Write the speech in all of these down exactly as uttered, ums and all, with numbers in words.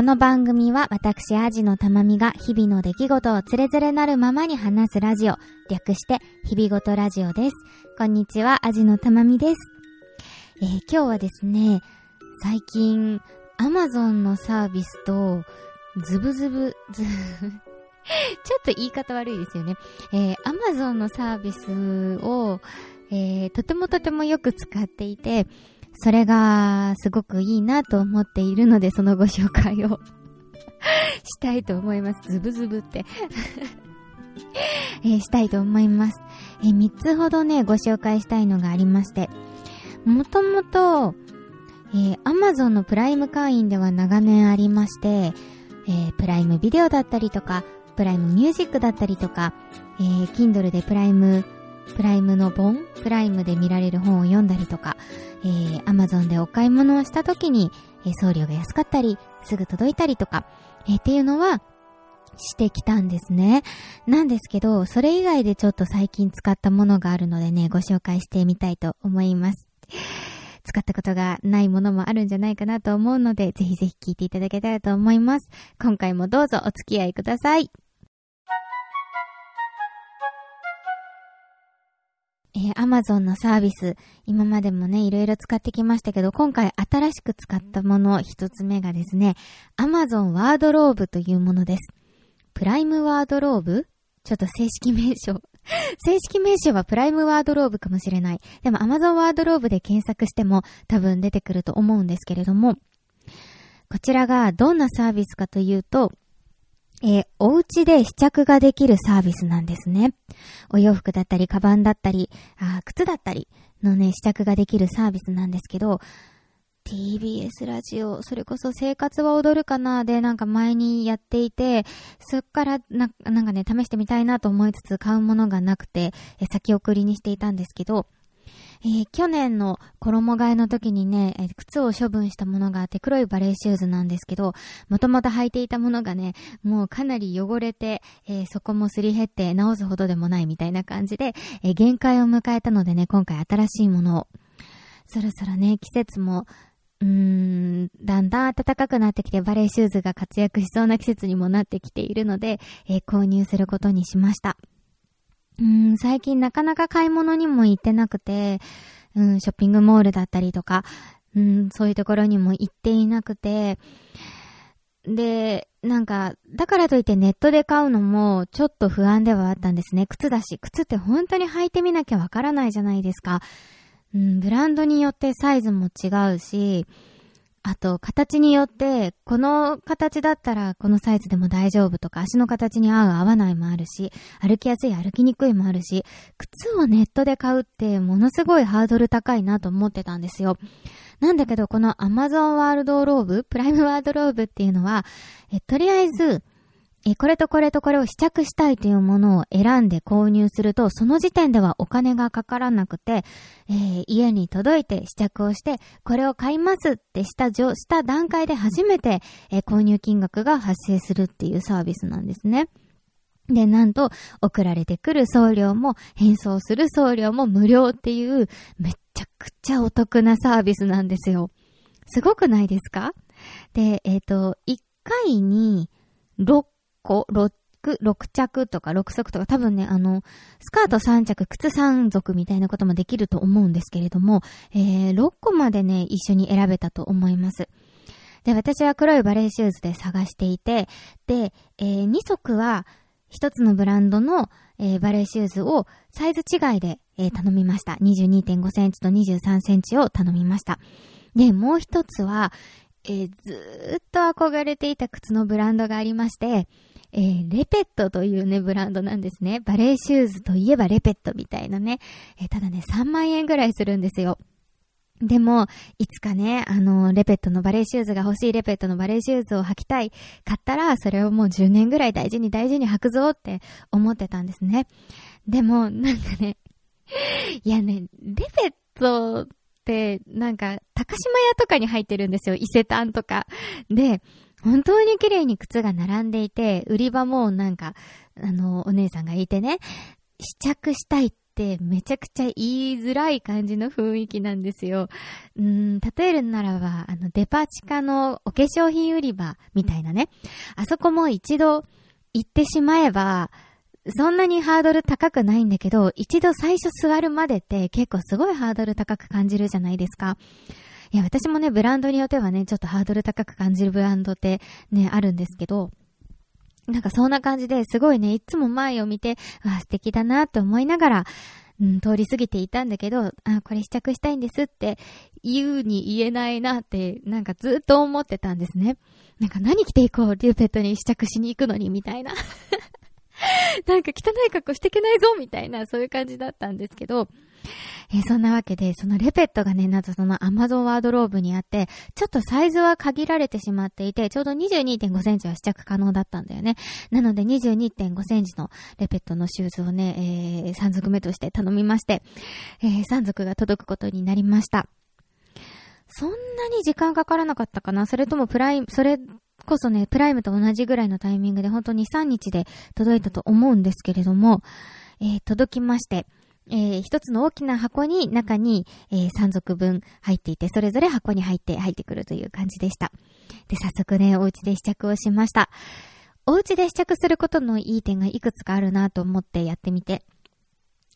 この番組は私アジのたまみが日々の出来事をつれづれなるままに話すラジオ、略して日々ごとラジオです。こんにちは、アジのたまみです。えー、今日はですね、最近 Amazon のサービスとズブズブズちょっと言い方悪いですよね、えー、Amazon のサービスを、えー、とてもとてもよく使っていて、それがすごくいいなと思っているので、そのご紹介をしたいと思います。ズブズブって、えー、したいと思います。えー、みっつほどねご紹介したいのがありまして、もともと、えー、Amazon のプライム会員では長年ありまして、えー、プライムビデオだったりとかプライムミュージックだったりとか、えー、Kindle でプライムプライムの本、プライムで見られる本を読んだりとか、えー、Amazon でお買い物をした時に、えー、送料が安かったり、すぐ届いたりとか、えー、っていうのはしてきたんですね。なんですけど、それ以外でちょっと最近使ったものがあるのでね、ご紹介してみたいと思います。使ったことがないものもあるんじゃないかなと思うので、ぜひぜひ聞いていただけたらと思います。今回もどうぞお付き合いください。えー、Amazon のサービス、今までもねいろいろ使ってきましたけど、今回新しく使ったもの一つ目がですね、 Amazon ワードローブというものです。プライムワードローブ、ちょっと正式名称正式名称はプライムワードローブかもしれない。でも Amazon ワードローブで検索しても多分出てくると思うんですけれども、こちらがどんなサービスかというと、えー、お家で試着ができるサービスなんですね。お洋服だったり、カバンだったり、あ、靴だったりのね、試着ができるサービスなんですけど、ティービーエス ラジオ、それこそ生活は踊るかなで、なんか前にやっていて、そっからな、なんかね、試してみたいなと思いつつ買うものがなくて、えー、先送りにしていたんですけど、えー、去年の衣替えの時にね、えー、靴を処分したものがあって、黒いバレーシューズなんですけど、もともと履いていたものがね、もうかなり汚れて、えー、そこもすり減って直すほどでもないみたいな感じで、えー、限界を迎えたのでね、今回新しいものを。そろそろね、季節もうーんだんだん暖かくなってきて、バレーシューズが活躍しそうな季節にもなってきているので、えー、購入することにしました。うーん最近なかなか買い物にも行ってなくて、うん、ショッピングモールだったりとか、うん、そういうところにも行っていなくて、で、なんか、だからといってネットで買うのもちょっと不安ではあったんですね。靴だし、靴って本当に履いてみなきゃわからないじゃないですか。うん、ブランドによってサイズも違うし、あと形によってこの形だったらこのサイズでも大丈夫とか、足の形に合う合わないもあるし、歩きやすい歩きにくいもあるし、靴をネットで買うってものすごいハードル高いなと思ってたんですよ。なんだけど、この Amazon ワールドローブ、プライムワードローブっていうのは、えとりあえずえこれとこれとこれを試着したいというものを選んで購入すると、その時点ではお金がかからなくて、えー、家に届いて試着をして、これを買いますってしたした段階で初めて、えー、購入金額が発生するっていうサービスなんですね。で、なんと送られてくる送料も返送する送料も無料っていう、めちゃくちゃお得なサービスなんですよ。すごくないですか？で、えっと、いっかいにろっこ、6、6着とかろく足とか、多分ね、あの、スカートさん着、靴さん足みたいなこともできると思うんですけれども、えー、ろっこまでね、一緒に選べたと思います。で、私は黒いバレーシューズで探していて、で、えー、に足はひとつのブランドの、えー、バレーシューズをサイズ違いで、えー、頼みました。にじゅうにてんご センチとにじゅうさんセンチを頼みました。で、もうひとつは、えー、ずーっと憧れていた靴のブランドがありまして、えー、レペットというね、ブランドなんですね。バレーシューズといえばレペットみたいなね。えー、ただね、さんまんえんぐらいするんですよ。でも、いつかね、あの、レペットのバレーシューズが欲しい、レペットのバレーシューズを履きたい、買ったら、それをもうじゅうねんぐらい大事に大事に履くぞって思ってたんですね。でも、なんかね、いやね、レペット、で、なんか高島屋とかに入ってるんですよ。伊勢丹とかで本当に綺麗に靴が並んでいて、売り場もなんかあのお姉さんがいてね、試着したいってってめちゃくちゃ言いづらい感じの雰囲気なんですよ。うーん、例えるならばあのデパ地下のお化粧品売り場みたいなね、あそこも一度行ってしまえばそんなにハードル高くないんだけど、一度最初座るまでって結構すごいハードル高く感じるじゃないですか。いや、私もね、ブランドによってはね、ちょっとハードル高く感じるブランドってね、あるんですけど、なんかそんな感じですごいね、いつも前を見て、わあ素敵だなと思いながら、うん、通り過ぎていたんだけど、あ、これ試着したいんですって言うに言えないなって、なんかずっと思ってたんですね。なんか何着ていこう、リューペットに試着しに行くのに、みたいな。なんか汚い格好していけないぞみたいな、そういう感じだったんですけど、えー、そんなわけでそのレペットがね、なんとその Amazon ワードローブにあって、ちょっとサイズは限られてしまっていて、ちょうど にじゅうにてんごセンチは試着可能だったんだよね。なので にじゅうにてんごセンチのレペットのシューズをね、えー、さんぞくめとして頼みまして、えー、さんぞくが届くことになりました。そんなに時間かからなかったかな。それともプライム、それこそね、プライムと同じぐらいのタイミングで、本当にに、さんにちで届いたと思うんですけれども、えー、届きまして、えー、一つの大きな箱に中に、えー、さんぞくぶん入っていて、それぞれ箱に入って入ってくるという感じでした。で、早速ね、お家で試着をしました。お家で試着することのいい点がいくつかあるなと思ってやってみて、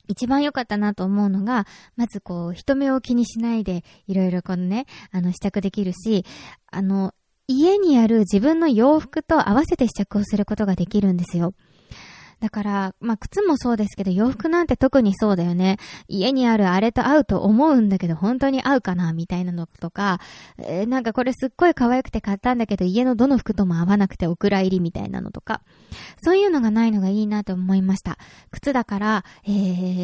一番良かったなと思うのが、まずこう、人目を気にしないで、いろいろこのね、あの試着できるし、あの、家にある自分の洋服と合わせて試着をすることができるんですよ。だから、まあ、靴もそうですけど、洋服なんて特にそうだよね。家にあるあれと合うと思うんだけど、本当に合うかなみたいなのとか、えー、なんかこれすっごい可愛くて買ったんだけど、家のどの服とも合わなくてお蔵入りみたいなのとか、そういうのがないのがいいなと思いました。靴だから、え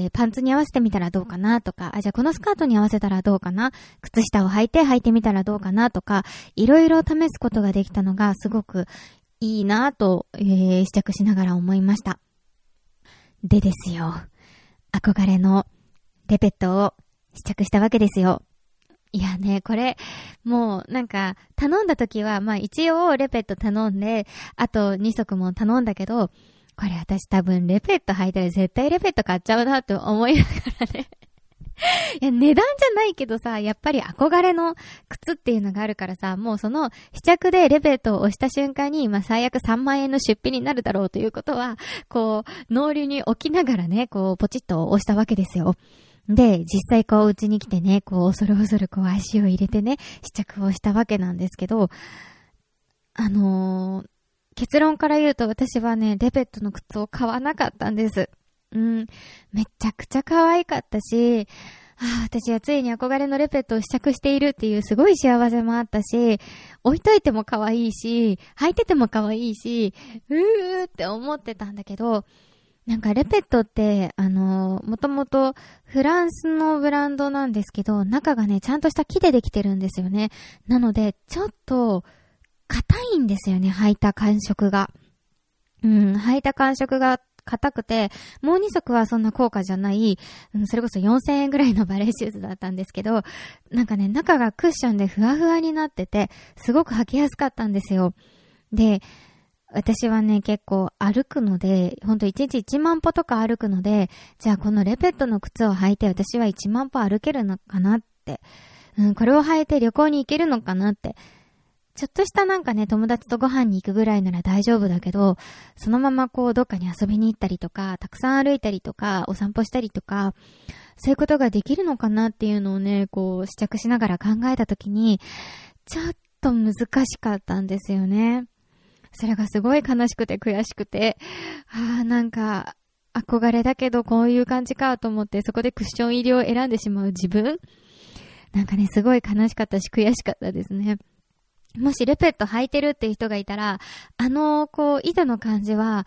ー、パンツに合わせてみたらどうかなとか、あ、じゃあこのスカートに合わせたらどうかな、靴下を履いて履いてみたらどうかなとか、いろいろ試すことができたのがすごくいいなぁと、えー、試着しながら思いました。でですよ、憧れのレペットを試着したわけですよ。いやね、これ、もうなんか、頼んだ時は、まあ一応レペット頼んで、あとにそくも頼んだけど、これ私多分レペット履いたら絶対レペット買っちゃうなと思いながらね。いや、値段じゃないけどさ、やっぱり憧れの靴っていうのがあるからさ、もうその試着でレベットを押した瞬間に、まあ最悪さんまんえんの出費になるだろうということは、こう、脳裏に置きながらね、こう、ポチッと押したわけですよ。で、実際こう、うちに来てね、こう、恐る恐るこう、足を入れてね、試着をしたわけなんですけど、あのー、結論から言うと私はね、レベットの靴を買わなかったんです。うん、めちゃくちゃ可愛かったし、ああ、私はついに憧れのレペットを試着しているっていうすごい幸せもあったし、置いといても可愛いし、履いてても可愛いし、うーって思ってたんだけど、なんかレペットって、あのー、もともとフランスのブランドなんですけど、中がね、ちゃんとした木でできてるんですよね。なので、ちょっと硬いんですよね、履いた感触が。うん、履いた感触が硬くて、もうにそくはそんな高価じゃない、それこそよんせんえんぐらいのバレーシューズだったんですけど、なんかね、中がクッションでふわふわになってて、すごく履きやすかったんですよ。で、私はね、結構歩くので、ほんといちにちいちまんぽとか歩くので、じゃあこのレペットの靴を履いて私はいちまんぽ歩けるのかなって、うん、これを履いて旅行に行けるのかなって、ちょっとしたなんかね、友達とご飯に行くぐらいなら大丈夫だけど、そのままこうどっかに遊びに行ったりとか、たくさん歩いたりとか、お散歩したりとか、そういうことができるのかなっていうのをね、こう試着しながら考えたときに、ちょっと難しかったんですよね。それがすごい悲しくて悔しくて、ああ、なんか憧れだけどこういう感じかと思って、そこでクッション入りを選んでしまう自分、なんかね、すごい悲しかったし悔しかったですね。もしレペット履いてるっていう人がいたら、あの、こう、糸の感じは、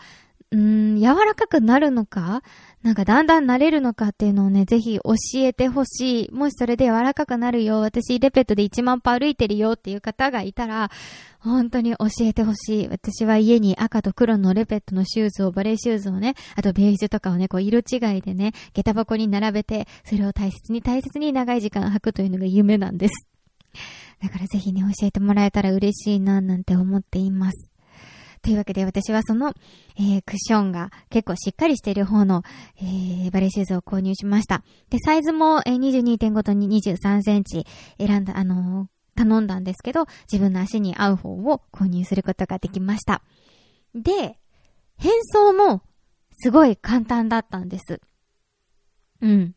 うーん、柔らかくなるのか、なんかだんだん慣れるのかっていうのをね、ぜひ教えてほしい。もしそれで柔らかくなるよ、私レペットでいちまんぽ歩いてるよっていう方がいたら、本当に教えてほしい。私は家に赤と黒のレペットのシューズを、バレーシューズをね、あとベージュとかをね、こう色違いでね、下駄箱に並べて、それを大切に大切に長い時間履くというのが夢なんです。だからぜひね、教えてもらえたら嬉しいななんて思っています。というわけで、私はその、えー、クッションが結構しっかりしている方の、えー、バレーシューズを購入しました。で、サイズも、えー、にじゅうにてんご とにじゅうさんセンチ選んだ、あのー、頼んだんですけど、自分の足に合う方を購入することができました。で、変装もすごい簡単だったんです。うん。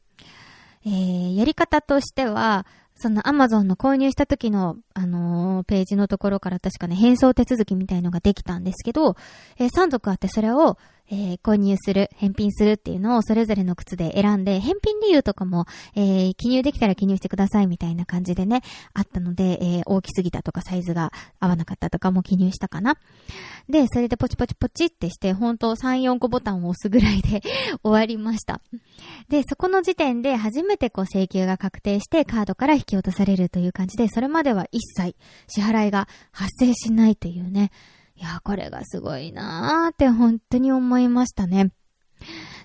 えー、やり方としては、その Amazon の購入した時の、あのー、ページのところから確かね、変装手続きみたいのができたんですけど、えー、さんぞくあってそれを、えー、購入する、返品するっていうのをそれぞれの靴で選んで、返品理由とかも、えー、記入できたら記入してくださいみたいな感じでね、あったので、えー、大きすぎたとかサイズが合わなかったとかも記入したかな。で、それでポチポチポチってして、本当さん、よんこボタンを押すぐらいで終わりました。で、そこの時点で初めてこう請求が確定してカードから引き落とされるという感じで、それまでは一切支払いが発生しないというね、いやー、これがすごいなーって本当に思いましたね。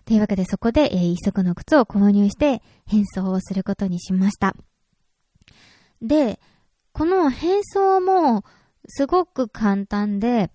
というわけで、そこで、えー、一足の靴を購入して変装をすることにしました。で、この変装もすごく簡単で、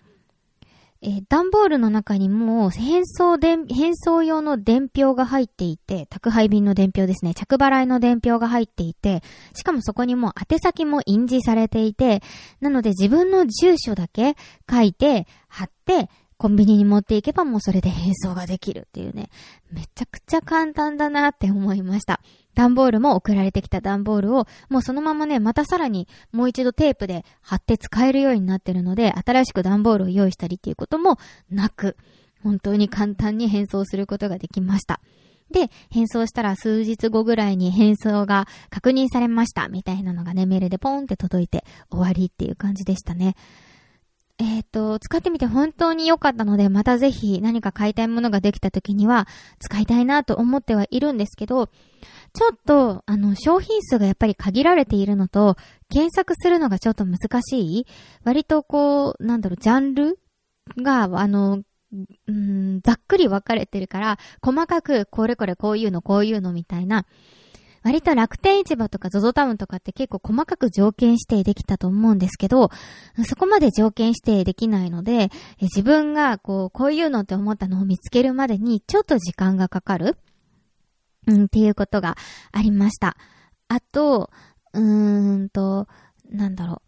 えー、段ボールの中にも変装で、変装用の伝票が入っていて、宅配便の伝票ですね、着払いの伝票が入っていて、しかもそこにもう宛先も印字されていて、なので自分の住所だけ書いて貼ってコンビニに持っていけばもうそれで変装ができるっていうね、めちゃくちゃ簡単だなって思いました。段ボールも送られてきた段ボールをもうそのままね、またさらにもう一度テープで貼って使えるようになってるので、新しく段ボールを用意したりっていうこともなく、本当に簡単に変装することができました。で、変装したら数日後ぐらいに変装が確認されましたみたいなのがね、メールでポンって届いて終わりっていう感じでしたね。えっと、使ってみて本当に良かったので、またぜひ何か買いたいものができた時には使いたいなと思ってはいるんですけど、ちょっと、あの、商品数がやっぱり限られているのと、検索するのがちょっと難しい、割とこう、なんだろう、ジャンルが、あの、うん、ざっくり分かれてるから、細かく、これこれこういうの、こういうのみたいな、割と楽天市場とか ゾゾ タウンとかって結構細かく条件指定できたと思うんですけど、そこまで条件指定できないので、自分がこう、こういうのって思ったのを見つけるまでにちょっと時間がかかる、うん、っていうことがありました。あと、うーんと、なんだろ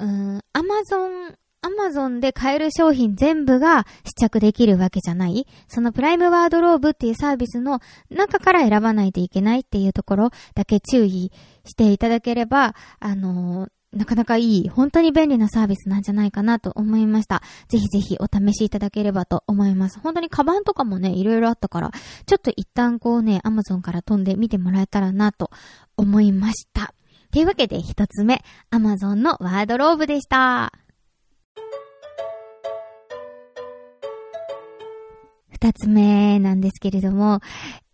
う、うーん、Amazon、Amazon で買える商品全部が試着できるわけじゃない。そのプライムワードローブっていうサービスの中から選ばないといけないっていうところだけ注意していただければ、あのー、なかなかいい、本当に便利なサービスなんじゃないかなと思いました。ぜひぜひお試しいただければと思います。本当にカバンとかもね、いろいろあったから、ちょっと一旦こうね、Amazon から飛んで見てもらえたらなと思いました。というわけで一つ目、Amazon のワードローブでした。二つ目なんですけれども、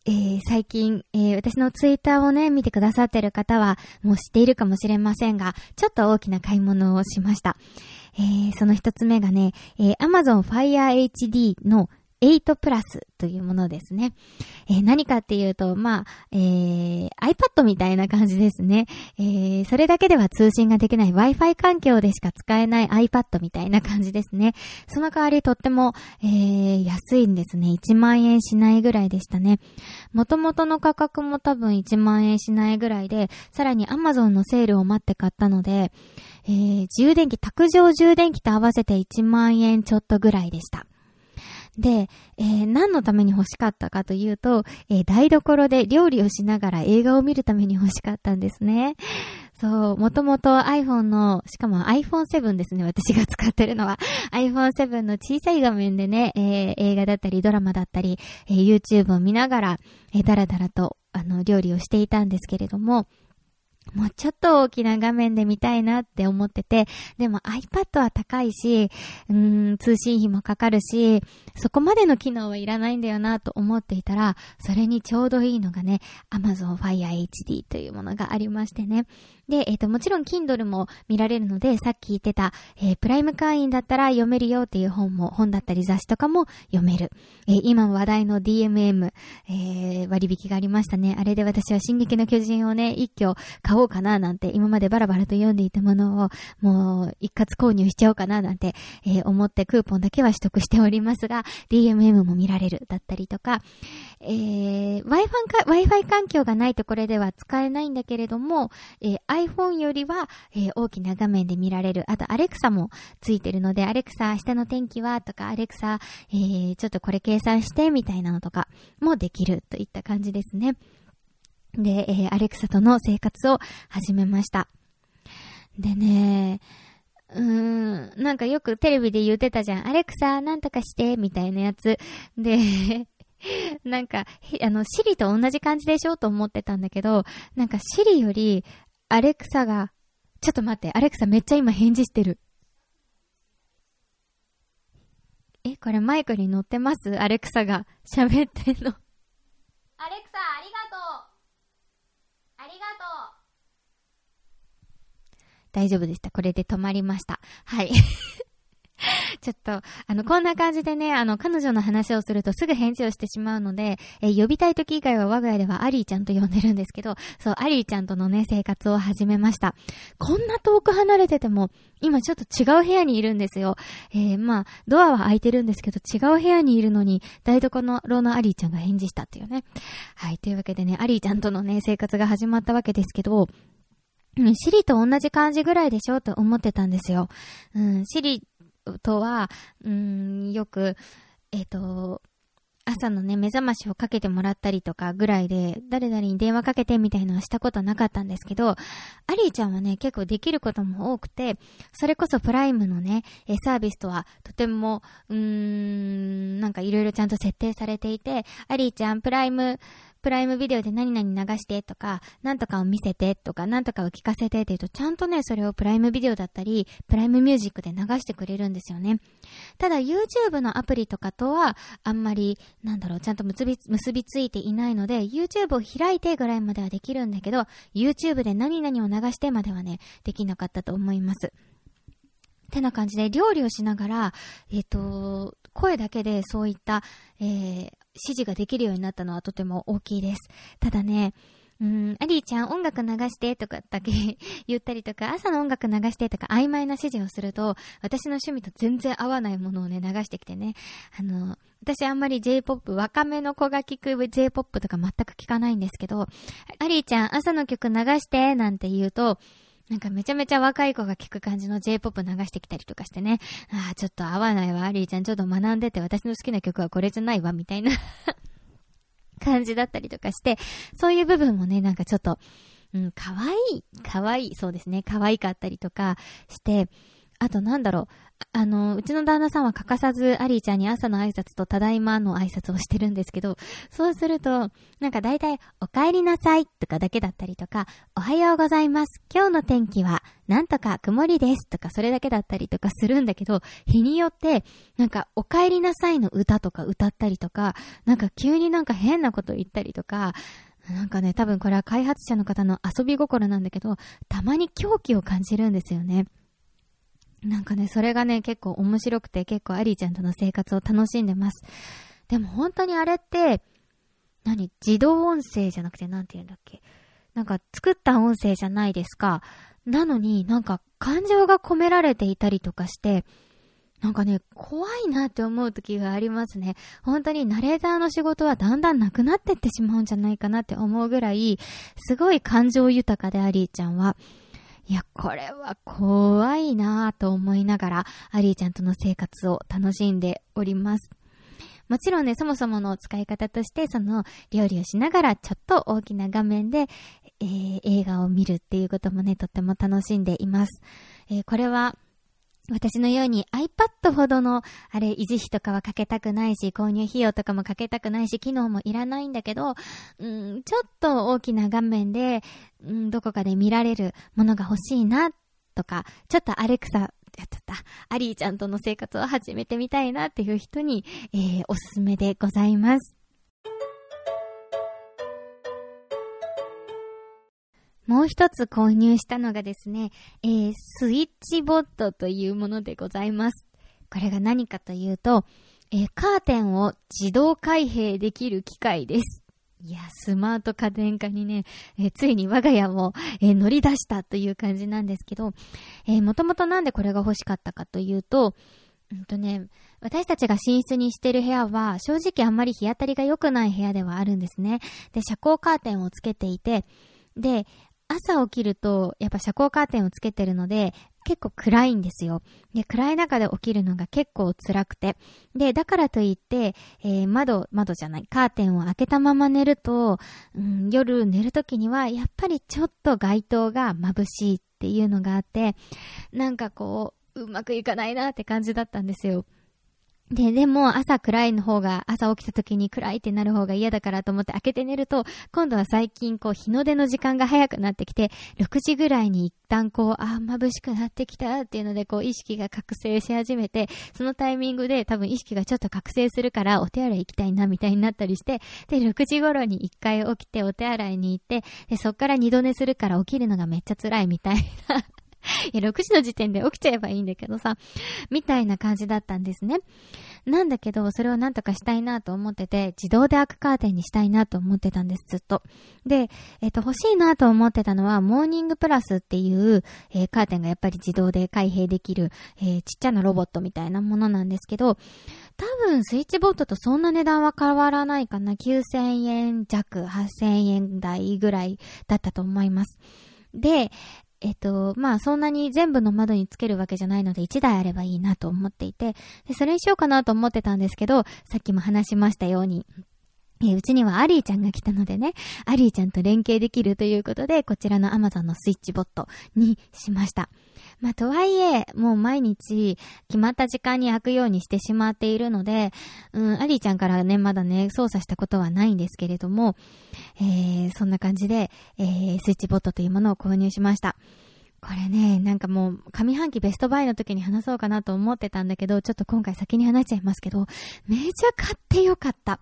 えー、最近、えー、私のツイッターをね、見てくださってる方はもう知っているかもしれませんが、ちょっと大きな買い物をしました。えー、その一つ目がね、えー、Amazon Fire エイチディー のエイトプラスというものですね。えー、何かっていうと、まあ、えー、iPad みたいな感じですね。えー、それだけでは通信ができない Wi-Fi 環境でしか使えない iPad みたいな感じですね。その代わりとっても、えー、安いんですね。いちまんえんしないぐらいでしたね。元々の価格も多分いちまんえんしないぐらいで、さらに Amazon のセールを待って買ったので、えー、充電器、卓上充電器と合わせていちまんえんちょっとぐらいでした。で、えー、何のために欲しかったかというと、えー、台所で料理をしながら映画を見るために欲しかったんですね。そう、もともと iPhone の、しかも アイフォンセブン ですね、私が使ってるのは。アイフォンセブン の小さい画面でね、えー、映画だったりドラマだったり、えー、YouTube を見ながら、えー、だらだらと、あの、料理をしていたんですけれども、もうちょっと大きな画面で見たいなって思ってて、でも iPad は高いし、うーん、通信費もかかるし、そこまでの機能はいらないんだよなと思っていたら、それにちょうどいいのがね、Amazon Fire エイチディー というものがありましてね。で、えっと、もちろん Kindle も見られるので、さっき言ってた、えー、プライム会員だったら読めるよっていう本も、本だったり雑誌とかも読める。えー、今話題の ディーエムエム、えー、割引がありましたね。あれで私は進撃の巨人をね、一挙買買おうかななんて、今までバラバラと読んでいたものをもう一括購入しちゃおうかななんて、えー、思ってクーポンだけは取得しておりますが、 ディーエムエム も見られるだったりとか、えー、Wi-Fi か Wi-Fi 環境がないとこれでは使えないんだけれども、えー、iPhone よりは、えー、大きな画面で見られる。あと Alexa もついてるので、 Alexa 明日の天気はとか、 Alexa、えー、ちょっとこれ計算してみたいなのとかもできるといった感じですね。で、えー、アレクサとの生活を始めました。でね、うーん、なんかよくテレビで言ってたじゃん。アレクサ、なんとかして、みたいなやつ。で、なんか、あの、シリと同じ感じでしょと思ってたんだけど、なんかシリより、アレクサが、ちょっと待って、アレクサめっちゃ今返事してる。え、これマイクに乗ってます？アレクサが喋ってんの。アレクサ、ありがとう。ありがとう。大丈夫でした。これで止まりました。はい。ちょっと、あの、こんな感じでね、あの、彼女の話をするとすぐ返事をしてしまうので、えー、呼びたい時以外は我が家ではアリーちゃんと呼んでるんですけど、そう、アリーちゃんとのね、生活を始めました。こんな遠く離れてても、今ちょっと違う部屋にいるんですよ。えー、まあ、ドアは開いてるんですけど、違う部屋にいるのに、台所のローのアリーちゃんが返事したっていうね。はい、というわけでね、アリーちゃんとのね、生活が始まったわけですけど、うん、シリと同じ感じぐらいでしょと思ってたんですよ。うん、シリとは、うーん、よく、えっと、朝のね、目覚ましをかけてもらったりとかぐらいで、誰々に電話かけてみたいのはしたことなかったんですけど、アリーちゃんはね、結構できることも多くて、それこそプライムのね、サービスとはとても、うーん、なんかいろいろちゃんと設定されていて、アリーちゃん、プライム、プライムビデオで何々流してとか、なんとかを見せてとか、なんとかを聞かせてって言うと、ちゃんとね、それをプライムビデオだったり、プライムミュージックで流してくれるんですよね。ただ YouTube のアプリとかとは、あんまり、なんだろう、ちゃんと結び、結びついていないので、YouTube を開いてぐらいまではできるんだけど、YouTube で何々を流してまではね、できなかったと思います。てな感じで、料理をしながら、えっと、声だけでそういった、えー、指示ができるようになったのはとても大きいです。ただね、うーん、アリーちゃん音楽流してとかだけ言ったりとか、朝の音楽流してとか曖昧な指示をすると、私の趣味と全然合わないものをね、流してきてね、あの、私あんまり J-ポップ、若めの子が聞く J-ポップ とか全く聞かないんですけど、アリーちゃん朝の曲流してなんて言うと、なんかめちゃめちゃ若い子が聞く感じの J-ポップ 流してきたりとかしてね、ああ、ちょっと合わないわ、アリーちゃんちょっと学んでて、私の好きな曲はこれじゃないわ、みたいな感じだったりとかして、そういう部分もね、なんかちょっと、うん、かわいい、かわいい、そうですね、かわいかったりとかして、あとなんだろう、あの、うちの旦那さんは欠かさずアリーちゃんに朝の挨拶とただいまの挨拶をしてるんですけど、そうすると、なんか大体お帰りなさいとかだけだったりとか、おはようございます、今日の天気はなんとか曇りですとか、それだけだったりとかするんだけど、日によってなんかお帰りなさいの歌とか歌ったりとか、なんか急になんか変なこと言ったりとか、なんかね、多分これは開発者の方の遊び心なんだけど、たまに狂気を感じるんですよね。なんかね、それがね、結構面白くて、結構アリーちゃんとの生活を楽しんでます。でも本当にあれって、何？自動音声じゃなくて、なんて言うんだっけ？なんか作った音声じゃないですか。なのになんか感情が込められていたりとかして、なんかね、怖いなって思う時がありますね。本当にナレーターの仕事はだんだんなくなってってしまうんじゃないかなって思うぐらい、すごい感情豊かでアリーちゃんは。いや、これは怖いなぁと思いながら、アリーちゃんとの生活を楽しんでおります。もちろんね、そもそもの使い方として、その料理をしながらちょっと大きな画面で、えー、映画を見るっていうこともね、とっても楽しんでいます。えー、これは、私のように iPad ほどのあれ維持費とかはかけたくないし、購入費用とかもかけたくないし、機能もいらないんだけど、うん、ちょっと大きな画面で、うん、どこかで見られるものが欲しいなとか、ちょっとアレクサやっちゃったアリーちゃんとの生活を始めてみたいなっていう人に、えー、おすすめでございます。もう一つ購入したのがですね、えー、スイッチボットというものでございます。これが何かというと、えー、カーテンを自動開閉できる機械です。いや、スマート家電化にね、えー、ついに我が家も、えー、乗り出したという感じなんですけど、えー、もともとなんでこれが欲しかったかというと、うんとね、私たちが寝室にしている部屋は正直あんまり日当たりが良くない部屋ではあるんですね。で、遮光カーテンをつけていて、で、朝起きるとやっぱ遮光カーテンをつけてるので結構暗いんですよ。で、暗い中で起きるのが結構辛くて、で、だからといって、えー、窓窓じゃないカーテンを開けたまま寝ると、うん、夜寝るときにはやっぱりちょっと街灯が眩しいっていうのがあって、なんかこううまくいかないなって感じだったんですよ。で、でも朝暗いの方が、朝起きた時に暗いってなる方が嫌だからと思って開けて寝ると、今度は最近こう日の出の時間が早くなってきて、ろくじぐらいに一旦こう、あ、眩しくなってきたっていうのでこう意識が覚醒し始めて、そのタイミングで多分意識がちょっと覚醒するからお手洗い行きたいなみたいになったりして、で、ろくじ頃に一回起きてお手洗いに行って、で、そっから二度寝するから起きるのがめっちゃ辛いみたいな。いや、ろくじの時点で起きちゃえばいいんだけどさ、みたいな感じだったんですね。なんだけど、それをなんとかしたいなと思ってて、自動で開くカーテンにしたいなと思ってたんです、ずっと。で、えっと、欲しいなと思ってたのは、モーニングプラスっていう、えー、カーテンがやっぱり自動で開閉できる、えー、ちっちゃなロボットみたいなものなんですけど、多分スイッチボットとそんな値段は変わらないかな。きゅうせんえん弱、はっせんえん台ぐらいだったと思います。で、えっと、まあ、そんなに全部の窓につけるわけじゃないのでいちだいあればいいなと思っていて、で、それにしようかなと思ってたんですけど、さっきも話しましたように、えー、うちにはアリーちゃんが来たのでね、アリーちゃんと連携できるということで、こちらの Amazon のスイッチボットにしました。まあ、とはいえ、もう毎日決まった時間に開くようにしてしまっているので、うん、アリーちゃんからね、まだね、操作したことはないんですけれども、えー、そんな感じで、えー、スイッチボットというものを購入しました。これね、なんかもう上半期ベストバイの時に話そうかなと思ってたんだけど、ちょっと今回先に話しちゃいますけど、めちゃ買ってよかった。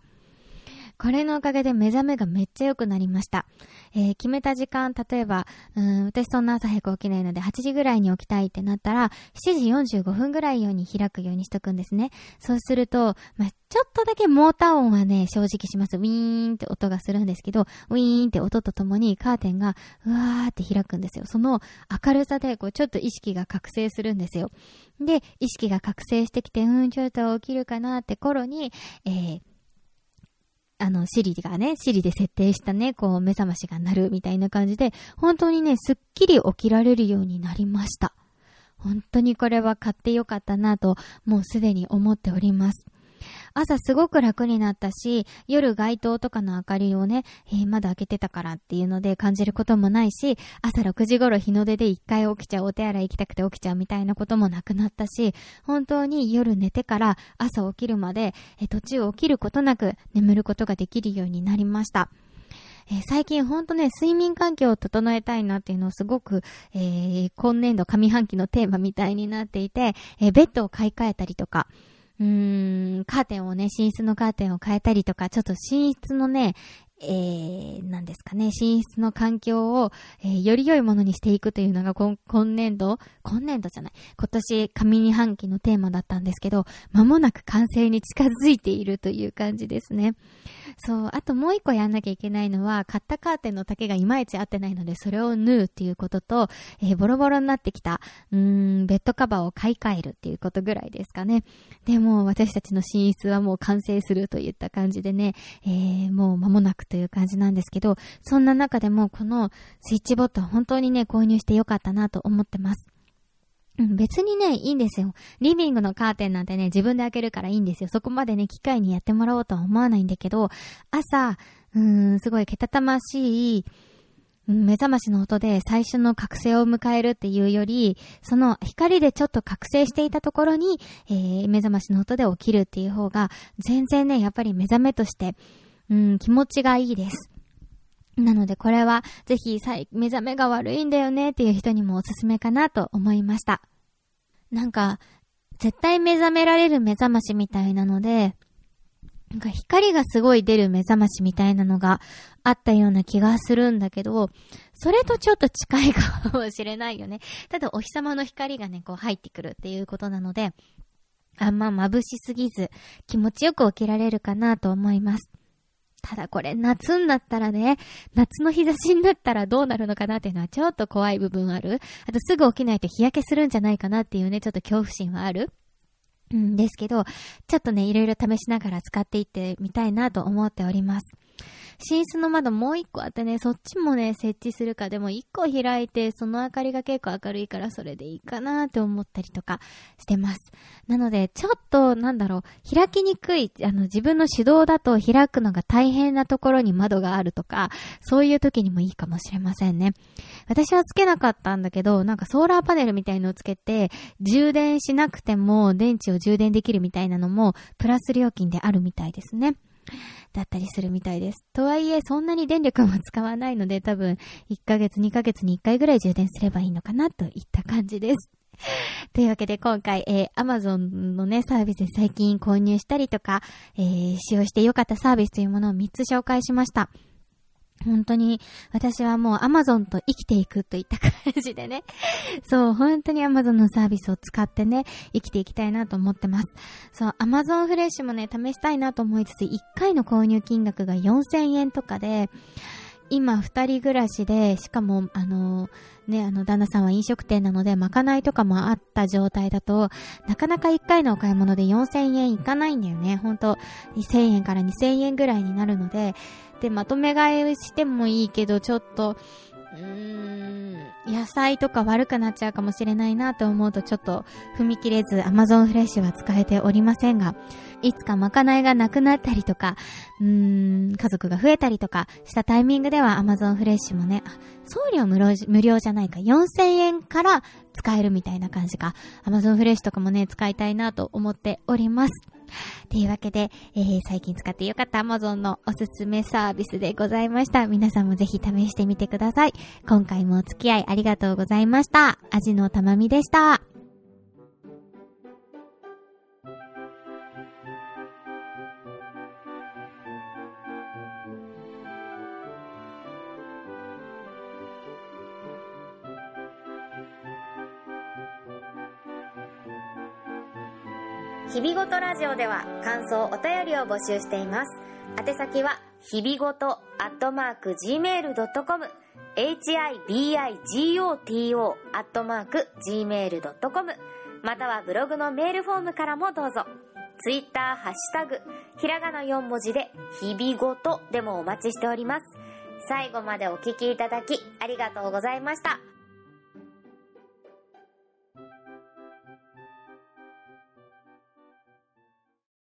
これのおかげで目覚めがめっちゃ良くなりました。えー、決めた時間、例えば、うーん、私そんな朝早く起きないのではちじぐらいに起きたいってなったら、しちじよんじゅうごふんぐらいように開くようにしとくんですね。そうすると、まあ、ちょっとだけモーター音はね、正直します。ウィーンって音がするんですけど、ウィーンって音とともにカーテンがうわーって開くんですよ。その明るさでこうちょっと意識が覚醒するんですよ。で、意識が覚醒してきて、うん、ちょっと起きるかなって頃に、えーあの、シリがね、シリで設定したね、こう、目覚ましが鳴るみたいな感じで、本当にね、すっきり起きられるようになりました。本当にこれは買ってよかったなと、もうすでに思っております。朝すごく楽になったし、夜街灯とかの明かりをね、えー、まだ開けてたからっていうので感じることもないし、朝ろくじ頃日の出で一回起きちゃう、お手洗い行きたくて起きちゃうみたいなこともなくなったし、本当に夜寝てから朝起きるまで、えー、途中起きることなく眠ることができるようになりました。えー、最近ほんとね、睡眠環境を整えたいなっていうのをすごく、えー、今年度上半期のテーマみたいになっていて、えー、ベッドを買い替えたりとか、うーん、カーテンをね、寝室のカーテンを変えたりとか、ちょっと寝室のね、えー、なんですかね、寝室の環境を、えー、より良いものにしていくというのが今、今年度、今年度じゃない、今年上半期のテーマだったんですけど、間もなく完成に近づいているという感じですね。そう、あともう一個やんなきゃいけないのは、買ったカーテンの丈がいまいち合ってないので、それを縫うっていうことと、えー、ボロボロになってきた、うーん、ベッドカバーを買い替えるっていうことぐらいですかね。でも、私たちの寝室はもう完成するといった感じでね、えー、もう間もなくという感じなんですけど、そんな中でもこのスイッチボットは本当にね、購入してよかったなと思ってます。うん、別にね、いいんですよ。リビングのカーテンなんてね、自分で開けるからいいんですよ。そこまでね、機械にやってもらおうとは思わないんだけど、朝、うーん、すごいけたたましい目覚ましの音で最初の覚醒を迎えるっていうより、その光でちょっと覚醒していたところに、えー、目覚ましの音で起きるっていう方が全然ね、やっぱり目覚めとしてうん、気持ちがいいです。なのでこれはぜひ目覚めが悪いんだよねっていう人にもおすすめかなと思いました。なんか絶対目覚められる目覚ましみたいなので、なんか光がすごい出る目覚ましみたいなのがあったような気がするんだけど、それとちょっと近いかもしれないよね。ただお日様の光がね、こう入ってくるっていうことなので、あんま眩しすぎず気持ちよく起きられるかなと思います。ただこれ夏になったらね、夏の日差しになったらどうなるのかなっていうのはちょっと怖い部分ある。あとすぐ起きないと日焼けするんじゃないかなっていうね、ちょっと恐怖心はある。うんですけど、ちょっとねいろいろ試しながら使っていってみたいなと思っております。寝室の窓もう一個あってね、そっちもね設置するか、でも一個開いてその明かりが結構明るいからそれでいいかなって思ったりとかしてます。なのでちょっとなんだろう、開きにくい、あの自分の手動だと開くのが大変なところに窓があるとか、そういう時にもいいかもしれませんね。私はつけなかったんだけど、なんかソーラーパネルみたいのをつけて充電しなくても電池を充電できるみたいなのもプラス料金であるみたいですね。だったりするみたいです。とはいえそんなに電力も使わないので、多分いっかげつにかげつにいっかいぐらい充電すればいいのかなといった感じです。というわけで今回、えー、Amazon のねサービスで最近購入したりとか、えー、使用して良かったサービスというものをみっつ紹介しました。本当に私はもう Amazon と生きていくといった感じでね、そう本当に Amazon のサービスを使ってね生きていきたいなと思ってます。そう Amazon フレッシュもね試したいなと思いつつ、いっかいの購入金額がよんせんえんとかで、今ふたり暮らしで、しかもあのねあの旦那さんは飲食店なのでまかないとかもあった状態だと、なかなかいっかいのお買い物でよんせんえんいかないんだよね。本当せんえんからにせんえんぐらいになるので、でまとめ買いしてもいいけど、ちょっとうーん野菜とか悪くなっちゃうかもしれないなと思うと、ちょっと踏み切れず Amazon フレッシュは使えておりませんが、いつかまかないがなくなったりとか、うーん家族が増えたりとかしたタイミングでは Amazon フレッシュもね、あ送料無料、無料じゃないか、よんせんえんから使えるみたいな感じか。 Amazon フレッシュとかもね使いたいなと思っております。というわけで、えー、最近使ってよかった Amazon のおすすめサービスでございました。皆さんもぜひ試してみてください。今回もお付き合いありがとうございました。アジのたまみでした。日々ごとラジオでは感想、お便りを募集しています。宛先は日々ごと アットマーク ジーメール ドットコム、 エイチアイビーアイジーオーティーオー アットマーク ジーメール ドットコム、 またはブログのメールフォームからもどうぞ。ツイッター、ハッシュタグひらがなよん文字で日々ごとでもお待ちしております。最後までお聞きいただきありがとうございました。